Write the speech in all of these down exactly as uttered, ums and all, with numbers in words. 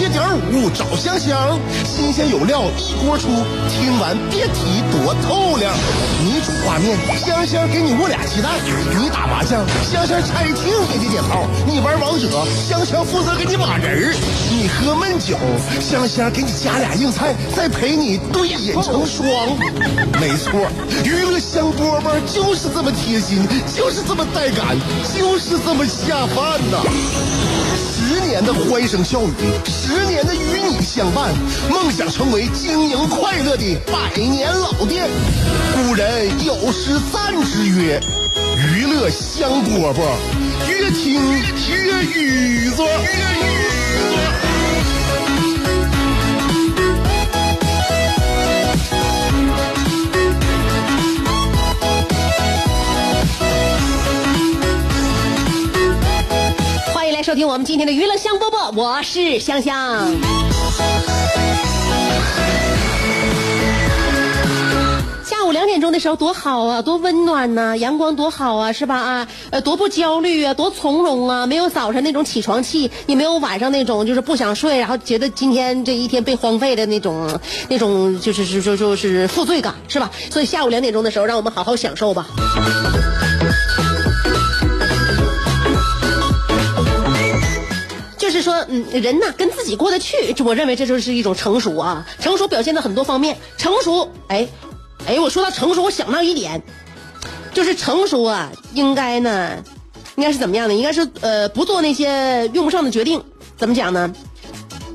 切点五找香香，新鲜有料一锅出，听完别提多透亮。你煮挂面，香香给你握俩鸡蛋；你打麻将，香香拆厅给你解套；你玩王者，香香负责给你码人；你喝闷酒，香香给你加俩硬菜，再陪你对饮成双。没错，娱乐香饽饽就是这么贴心，就是这么带感，就是这么下饭呐、啊。十年的欢声笑语，十年的与你相伴，梦想成为经营快乐的百年老店。古人有诗赞之曰：“娱乐香饽饽，越听越雨作。”收听我们今天的娱乐香饽饽，我是香香。下午两点钟的时候多好啊，多温暖呐、啊，阳光多好啊，是吧啊？呃，多不焦虑啊，多从容啊，没有早晨那种起床气，也没有晚上那种就是不想睡，然后觉得今天这一天被荒废的那种那种就是就就就是负罪感，是吧？所以下午两点钟的时候，让我们好好享受吧。就是说，嗯，人呐，跟自己过得去，我认为这就是一种成熟啊。成熟表现在很多方面，成熟，哎，哎，我说到成熟，我想到一点，就是成熟啊，应该呢，应该是怎么样的？应该是呃，不做那些用不上的决定。怎么讲呢？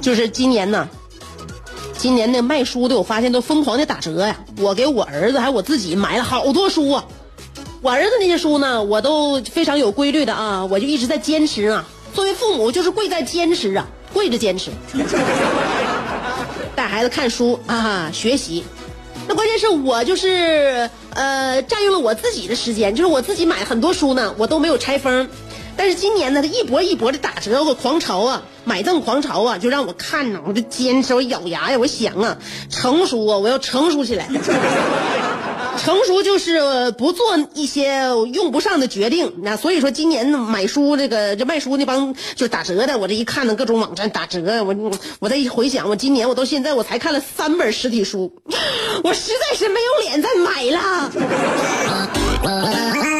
就是今年呢，今年那卖书的，我发现都疯狂的打折呀、啊。我给我儿子还有我自己买了好多书啊。我儿子那些书呢，我都非常有规律的啊，我就一直在坚持啊。作为父母，就是贵在坚持啊，跪着坚持，带孩子看书啊，学习。那关键是我就是呃，占用了我自己的时间，就是我自己买很多书呢，我都没有拆封。但是今年呢，它一波一波的打折和狂潮啊，买赠狂潮啊，就让我看呢，我就坚持，我咬牙呀，我想啊，成熟啊，我要成熟起来。成熟就是不做一些用不上的决定，那所以说今年买书这个这卖书那帮就是打折的，我这一看呢各种网站打折，我我再一回想，我今年我到现在我才看了三本实体书，我实在是没有脸再买了。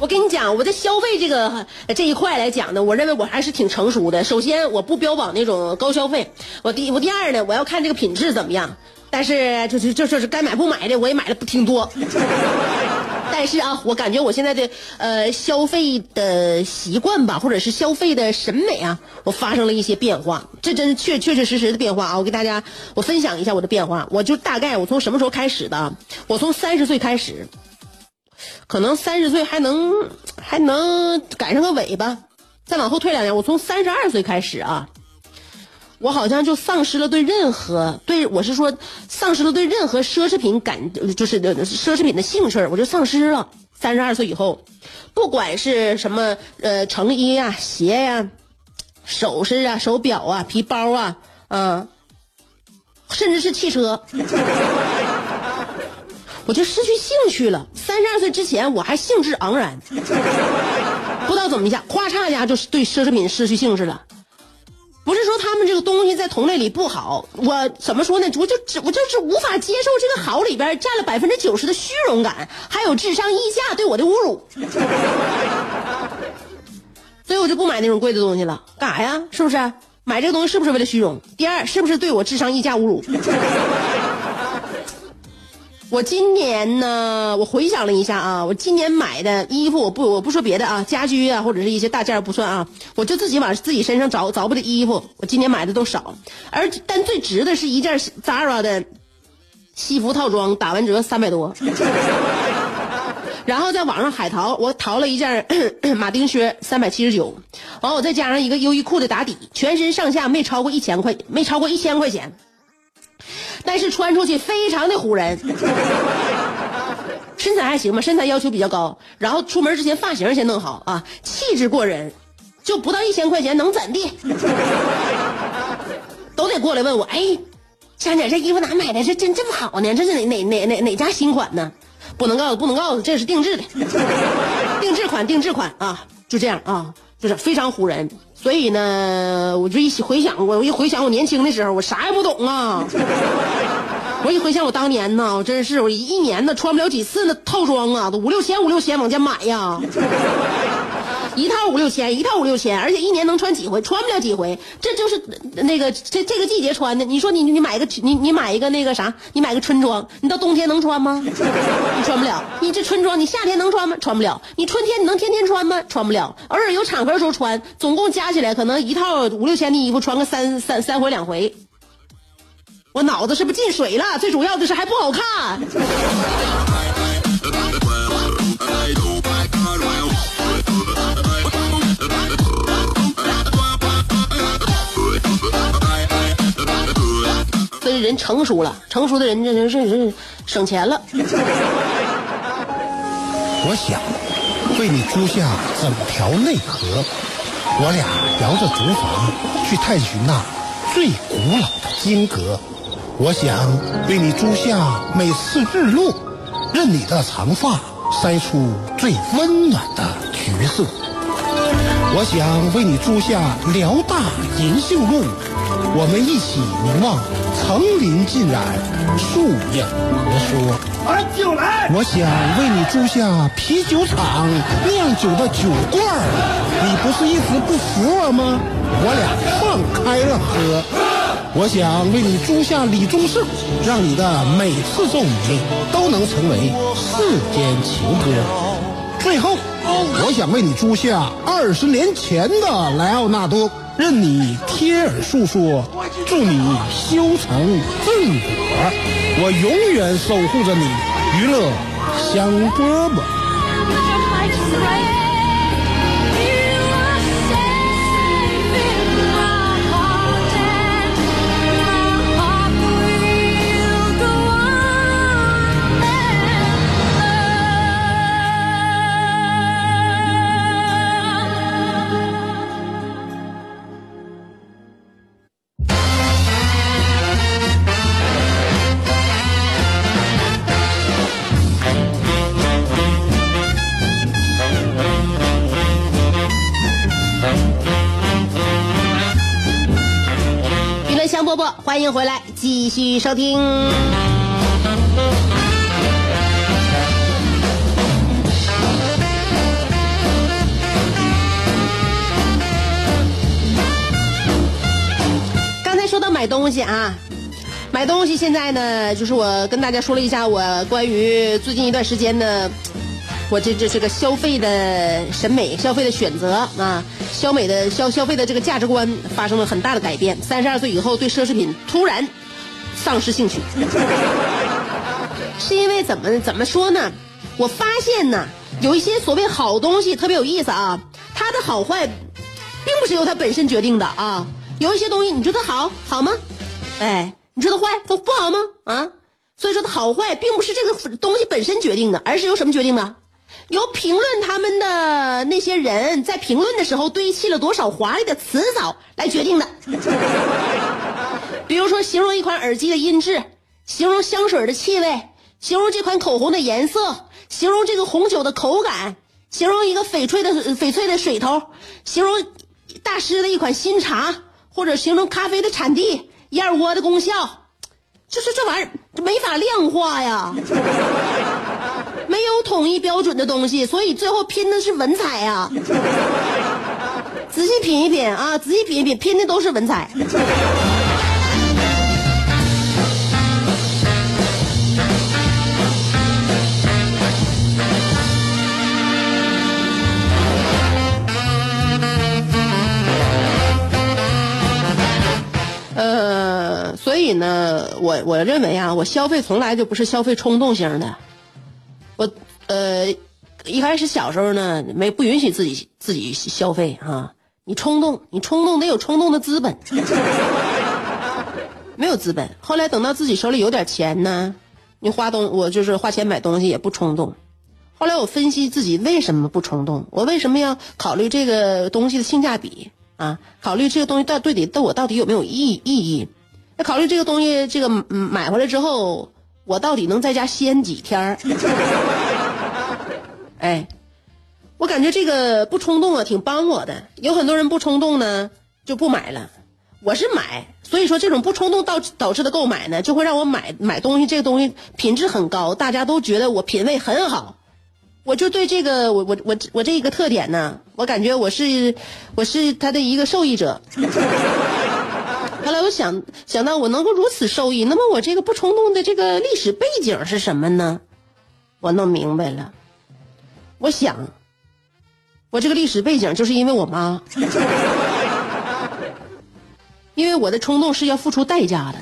我跟你讲，我在消费这个这一块来讲呢，我认为我还是挺成熟的。首先，我不标榜那种高消费，我第我第二呢，我要看这个品质怎么样。但是就是就就是该买不买的，我也买了不挺多。但是啊，我感觉我现在的呃消费的习惯吧，或者是消费的审美啊，我发生了一些变化，这真是确确确实实的变化啊！我给大家我分享一下我的变化，我就大概我从什么时候开始的？我从三十岁开始。可能三十岁还能还能赶上个尾巴，再往后退两年，我从三十二岁开始啊，我好像就丧失了对任何对我是说丧失了对任何奢侈品感，就是奢侈品的兴趣，我就丧失了。三十二岁以后，不管是什么呃成衣啊、鞋呀、啊、首饰啊、手表啊、皮包啊，嗯、呃，甚至是汽车。我就失去兴趣了。三十二岁之前，我还兴致盎然，不知道怎么一下，咵嚓一下就对奢侈品失去兴致了。不是说他们这个东西在同类里不好，我怎么说呢？我就我就是无法接受这个好里边占了百分之九十的虚荣感，还有智商溢价对我的侮辱。所以我就不买那种贵的东西了。干啥呀？是不是？买这个东西是不是为了虚荣？第二，是不是对我智商溢价侮辱？我今年呢，我回想了一下啊，我今年买的衣服，我不我不说别的啊，家居啊或者是一些大件不算啊，我就自己往自己身上找找不的衣服，我今年买的都少，而但最值的是一件 Zara 的西服套装，打完折三百多。然后在网上海淘，我淘了一件马丁靴三百七十九，然后我再加上一个优衣库的打底，全身上下没超过一千块，没超过一千块钱。但是穿出去非常的唬人，身材还行吧，身材要求比较高，然后出门之前发型先弄好啊，气质过人，就不到一千块钱能怎地？都得过来问我，哎，佳姐，这衣服哪买的？这真这么好呢？这是哪哪哪哪哪家新款呢？不能告诉，不能告诉，这是定制的，定制款，定制款啊！就这样啊，就是非常唬人。所以呢，我就一回想，我一回想我年轻的时候，我啥也不懂啊。我一回想我当年呢，我真是我一年呢穿不了几次那套装啊，都五六千五六千往家买呀。一套五六千，一套五六千，而且一年能穿几回？穿不了几回。这就是那个这这个季节穿的。你说你你买个你你买一个那个啥？你买个春装，你到冬天能穿吗？你穿不了。你这春装，你夏天能穿吗？穿不了。你春天你能天天穿吗？穿不了。偶尔有场合的时候穿。总共加起来，可能一套五六千的衣服穿个三三三回两回。我脑子是不是进水了？最主要的是还不好看。所以人成熟了，成熟的人这人是是省钱了。我想为你租下整条内河，我俩摇着竹筏去探寻那最古老的金阁。我想为你租下每次日落，任你的长发筛出最温暖的橘色。我想为你租下辽大银杏路，我们一起凝望层林尽染，树影婆娑。俺酒来！我想为你租下啤酒厂酿酒的酒罐，你不是一直不服我吗？我俩放开了喝。我想为你租下李宗盛，让你的每次奏鸣都能成为世间情歌。最后，我想为你租下二十年前的莱奥纳多，任你贴耳诉说，祝你修成正果。我永远守护着你，娱乐香饽饽。欢迎回来，继续收听。刚才说到买东西啊，买东西现在呢，就是我跟大家说了一下我关于最近一段时间呢，我这这这个消费的审美、消费的选择啊，消美的消消费的这个价值观发生了很大的改变。三十二岁以后，对奢侈品突然丧失兴趣，是因为怎么怎么说呢？我发现呢，有一些所谓好东西特别有意思啊，它的好坏并不是由它本身决定的啊。有一些东西你觉得好好吗？哎，你觉得坏不不好吗？啊，所以说它好坏并不是这个东西本身决定的，而是由什么决定的？由评论他们的那些人在评论的时候堆砌了多少华丽的词藻来决定的。比如说形容一款耳机的音质，形容香水的气味，形容这款口红的颜色，形容这个红酒的口感，形容一个翡翠的翡翠的水头，形容大师的一款新茶，或者形容咖啡的产地、燕窝的功效，就是这玩意儿没法量化呀。没有统一标准的东西，所以最后拼的是文采啊。仔细品一品啊，仔细品一品，拼的都是文采。呃，所以呢，我我认为啊，我消费从来就不是消费冲动型的。我呃，一开始小时候呢，没不允许自己自己消费啊。你冲动，你冲动得有冲动的资本，没有资本。后来等到自己手里有点钱呢，你花东我就是花钱买东西也不冲动。后来我分析自己为什么不冲动，我为什么要考虑这个东西的性价比啊，考虑这个东西到对底对我到底有没有意意义？那考虑这个东西，这个买回来之后，我到底能在家歇几天？哎，我感觉这个不冲动啊，挺帮我的。有很多人不冲动呢，就不买了。我是买，所以说这种不冲动导导致的购买呢，就会让我买买东西，这个东西品质很高，大家都觉得我品味很好。我就对这个我我我我这个特点呢，我感觉我是我是他的一个受益者。后来我想想到我能够如此受益，那么我这个不冲动的这个历史背景是什么呢？我弄明白了。我想，我这个历史背景就是因为我妈，因为我的冲动是要付出代价的。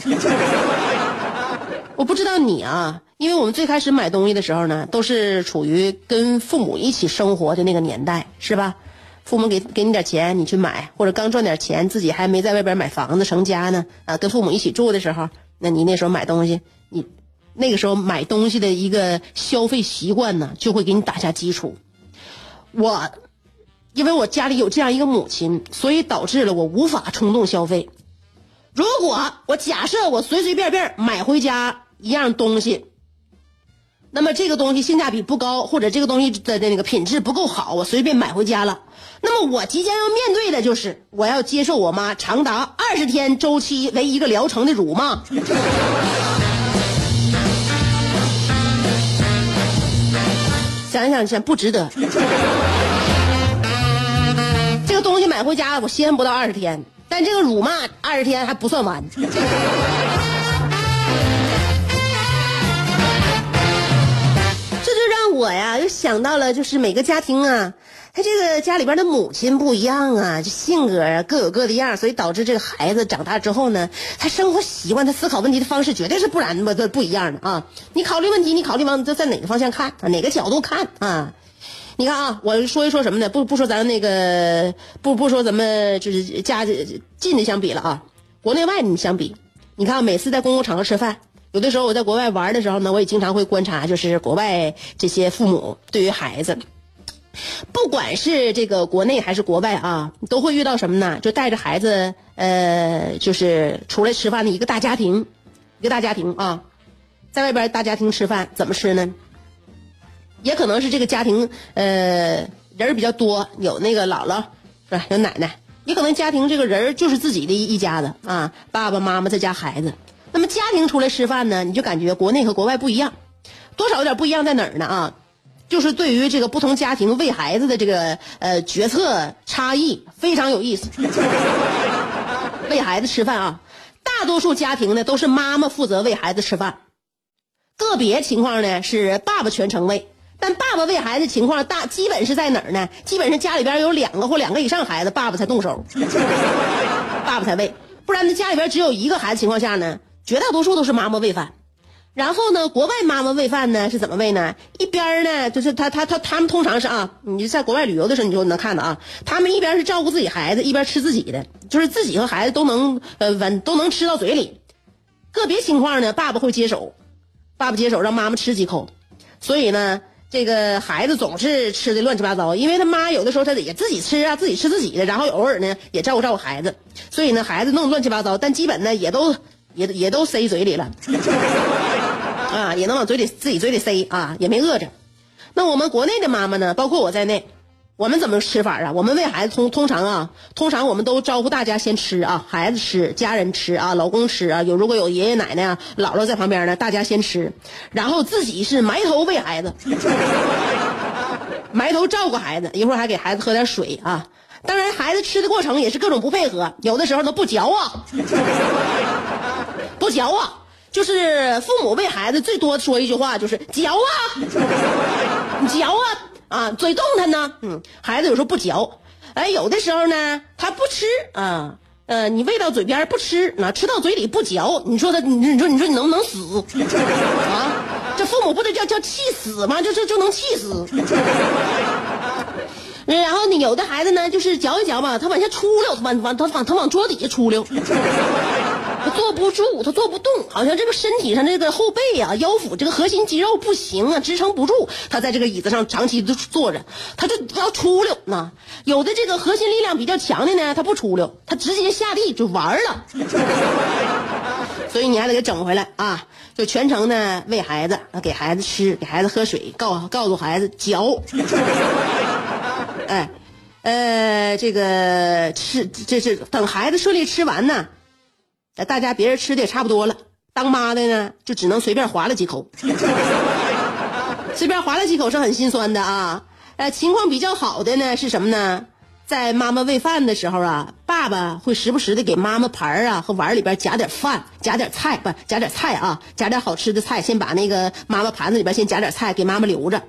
我不知道你啊，因为我们最开始买东西的时候呢，都是处于跟父母一起生活的那个年代，是吧？父母给给你点钱，你去买，或者刚赚点钱，自己还没在外边买房子成家呢，啊，跟父母一起住的时候，那你那时候买东西，你那个时候买东西的一个消费习惯呢，就会给你打下基础。我因为我家里有这样一个母亲，所以导致了我无法冲动消费。如果我假设我随随便便买回家一样东西，那么这个东西性价比不高，或者这个东西的那个品质不够好，我随便买回家了。那么我即将要面对的就是，我要接受我妈长达二十天周期为一个疗程的辱骂。想一想，想不值得。这个东西买回家我歇不到二十天，但这个辱骂二十天还不算完。我呀又想到了，就是每个家庭啊，他这个家里边的母亲不一样啊，就性格啊各有各的样，所以导致这个孩子长大之后呢，他生活习惯、他思考问题的方式绝对是不然不不一样的啊。你考虑问题，你考虑往在哪个方向看啊，哪个角度看啊？你看啊，我说一说什么呢？不不说咱那个不不说咱们就是家近的相比了啊，国内外你相比，你看、啊、每次在公共场合吃饭。有的时候我在国外玩的时候呢，我也经常会观察，就是国外这些父母对于孩子，不管是这个国内还是国外啊，都会遇到什么呢？就带着孩子，呃，就是出来吃饭的一个大家庭，一个大家庭啊，在外边大家庭吃饭怎么吃呢？也可能是这个家庭呃人比较多，有那个姥姥是吧？有奶奶，也可能家庭这个人就是自己的一家子啊，爸爸妈妈再加孩子。那么家庭出来吃饭呢，你就感觉国内和国外不一样，多少有点不一样在哪儿呢啊？就是对于这个不同家庭喂孩子的这个呃决策差异非常有意思。喂孩子吃饭啊，大多数家庭呢都是妈妈负责喂孩子吃饭，个别情况呢是爸爸全程喂，但爸爸喂孩子情况大基本是在哪儿呢？基本是家里边有两个或两个以上孩子，爸爸才动手，爸爸才喂，不然呢家里边只有一个孩子情况下呢。绝大多数都是妈妈喂饭，然后呢，国外妈妈喂饭呢是怎么喂呢？一边呢，就是他他他他们通常是啊，你在国外旅游的时候你就能看到啊，他们一边是照顾自己孩子，一边吃自己的，就是自己和孩子都能呃完都能吃到嘴里。个别情况呢，爸爸会接手，爸爸接手让妈妈吃几口，所以呢，这个孩子总是吃的乱七八糟，因为他妈有的时候他也自己吃啊，自己吃自己的，然后偶尔呢也照顾照顾孩子，所以呢孩子弄乱七八糟，但基本呢也都。也也都塞嘴里了，啊，也能往嘴里自己嘴里塞啊，也没饿着。那我们国内的妈妈呢，包括我在内，我们怎么吃法啊？我们喂孩子通通常啊，通常我们都招呼大家先吃啊，孩子吃，家人吃啊，老公吃啊，有如果有爷爷奶奶啊、姥姥在旁边呢，大家先吃，然后自己是埋头喂孩子，埋头照顾孩子，一会儿还给孩子喝点水啊。当然，孩子吃的过程也是各种不配合，有的时候都不嚼啊。不嚼啊，就是父母为孩子最多说一句话就是嚼啊，你嚼啊啊，嘴动弹呢，嗯，孩子有时候不嚼，哎，有的时候呢他不吃啊，呃，你喂到嘴边不吃，那、啊、吃到嘴里不嚼，你说他，你说你说你说你能不能死啊？这父母不得叫叫气死吗？就就就能气死。然后你有的孩子呢，就是嚼一嚼吧，他往下出溜，他往他往他往桌底下出溜。他坐不住，他坐不动，好像这个身体上这个后背啊、腰腹这个核心肌肉不行啊，支撑不住。他在这个椅子上长期坐着，他就要出溜呢。有的这个核心力量比较强的呢，他不出溜，他直接下地就玩了。所以你还得给整回来啊！就全程呢喂孩子，给孩子吃，给孩子喝水，告告诉孩子嚼。哎，呃，这个吃，这是等孩子顺利吃完呢，大家别人吃的也差不多了，当妈的呢就只能随便划了几口，随便划了几口是很心酸的啊。呃，情况比较好的呢是什么呢？在妈妈喂饭的时候啊，爸爸会时不时的给妈妈盘啊和碗里边夹点饭，夹点菜，不夹点菜啊，夹点好吃的菜，先把那个妈妈盘子里边先夹点菜给妈妈留着。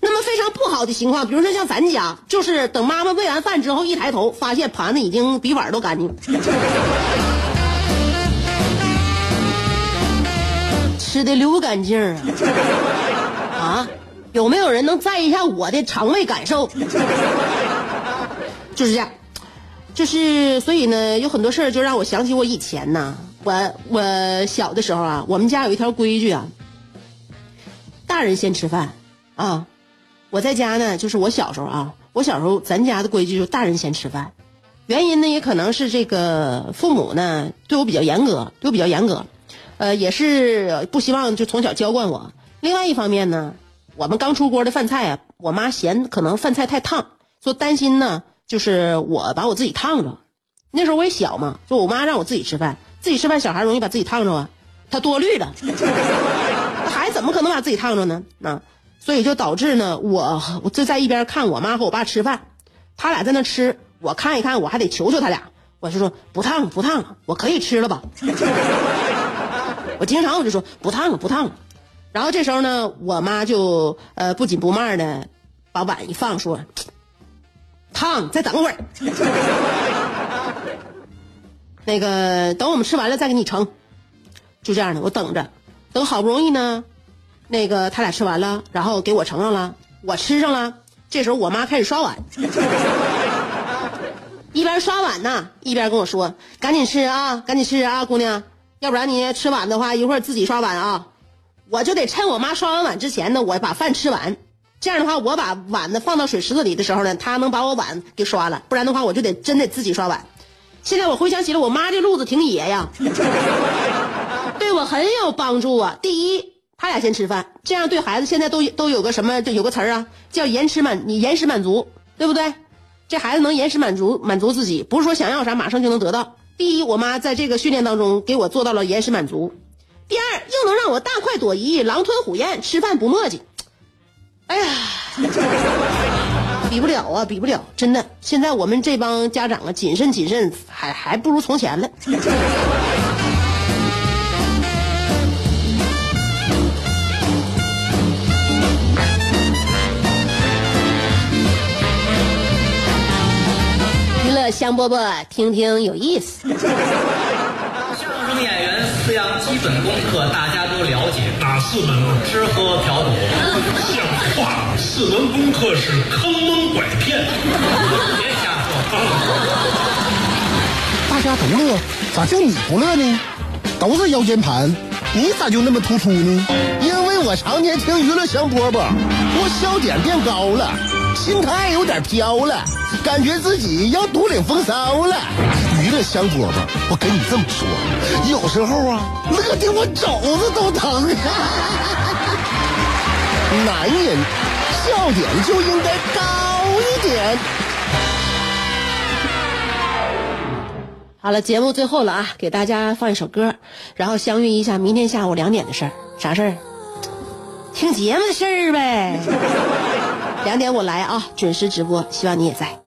那么非常不好的情况，比如说像咱家，就是等妈妈喂完饭之后一抬头，发现盘子已经比碗都干净。吃的溜干净啊！啊，有没有人能在意一下我的肠胃感受？就是这样，就是所以呢，有很多事儿就让我想起我以前呢，我我小的时候啊，我们家有一条规矩啊，大人先吃饭啊。我在家呢，就是我小时候啊，我小时候咱家的规矩就是大人先吃饭，原因呢也可能是这个父母呢对我比较严格，对我比较严格，呃，也是不希望就从小娇惯我。另外一方面呢，我们刚出锅的饭菜啊，我妈嫌可能饭菜太烫，所以担心呢。就是我把我自己烫着，那时候我也小嘛，就我妈让我自己吃饭，自己吃饭小孩容易把自己烫着啊，他多虑了，孩子怎么可能把自己烫着呢？啊，所以就导致呢，我我就在一边看我妈和我爸吃饭，他俩在那吃，我看一看，我还得求求他俩，我就说不烫不烫，我可以吃了吧？我经常我就说不烫了不烫了，然后这时候呢，我妈就呃不紧不慢的把碗一放说。烫，再等会儿。那个，等我们吃完了再给你盛。就这样的，我等着，等好不容易呢，那个他俩吃完了，然后给我盛上了，我吃上了。这时候我妈开始刷碗，一边刷碗呢，一边跟我说：“赶紧吃啊，赶紧吃啊，姑娘，要不然你吃碗的话，一会儿自己刷碗啊。”我就得趁我妈刷完碗之前呢，我把饭吃完。这样的话，我把碗呢放到水池子里的时候呢，他能把我碗给刷了，不然的话我就得真得自己刷碗。现在我回想起了我妈这路子挺野呀，对我很有帮助啊。第一，他俩先吃饭，这样对孩子现在都都有个什么，有个词儿啊，叫延迟满，你延时满足，对不对？这孩子能延时满足，满足自己，不是说想要啥马上就能得到。第一，我妈在这个训练当中给我做到了延时满足。第二，又能让我大快朵颐，狼吞虎咽，吃饭不墨迹。哎呀，比不了啊，比不了！真的，现在我们这帮家长啊，谨慎谨慎，还还不如从前了。娱乐香饽饽，听听有意思。相声演员四样基本功课，大家都了解，哪四门啊？吃喝嫖赌。像话吗？四门功课是坑蒙拐骗，别瞎说。大家都乐，咋就你不乐呢？都是腰间盘，你咋就那么突出呢？因为我常年听娱乐香饽饽，我笑点变高了，心态有点飘了，感觉自己要独领风骚了。娱乐香饽饽，我跟你这么说，有时候啊，乐得我肘子都疼。男人笑点就应该高一点。好了，节目最后了啊，给大家放一首歌，然后相约一下明天下午两点的事儿。啥事儿？听节目的事儿呗。两点我来啊，准时直播，希望你也在。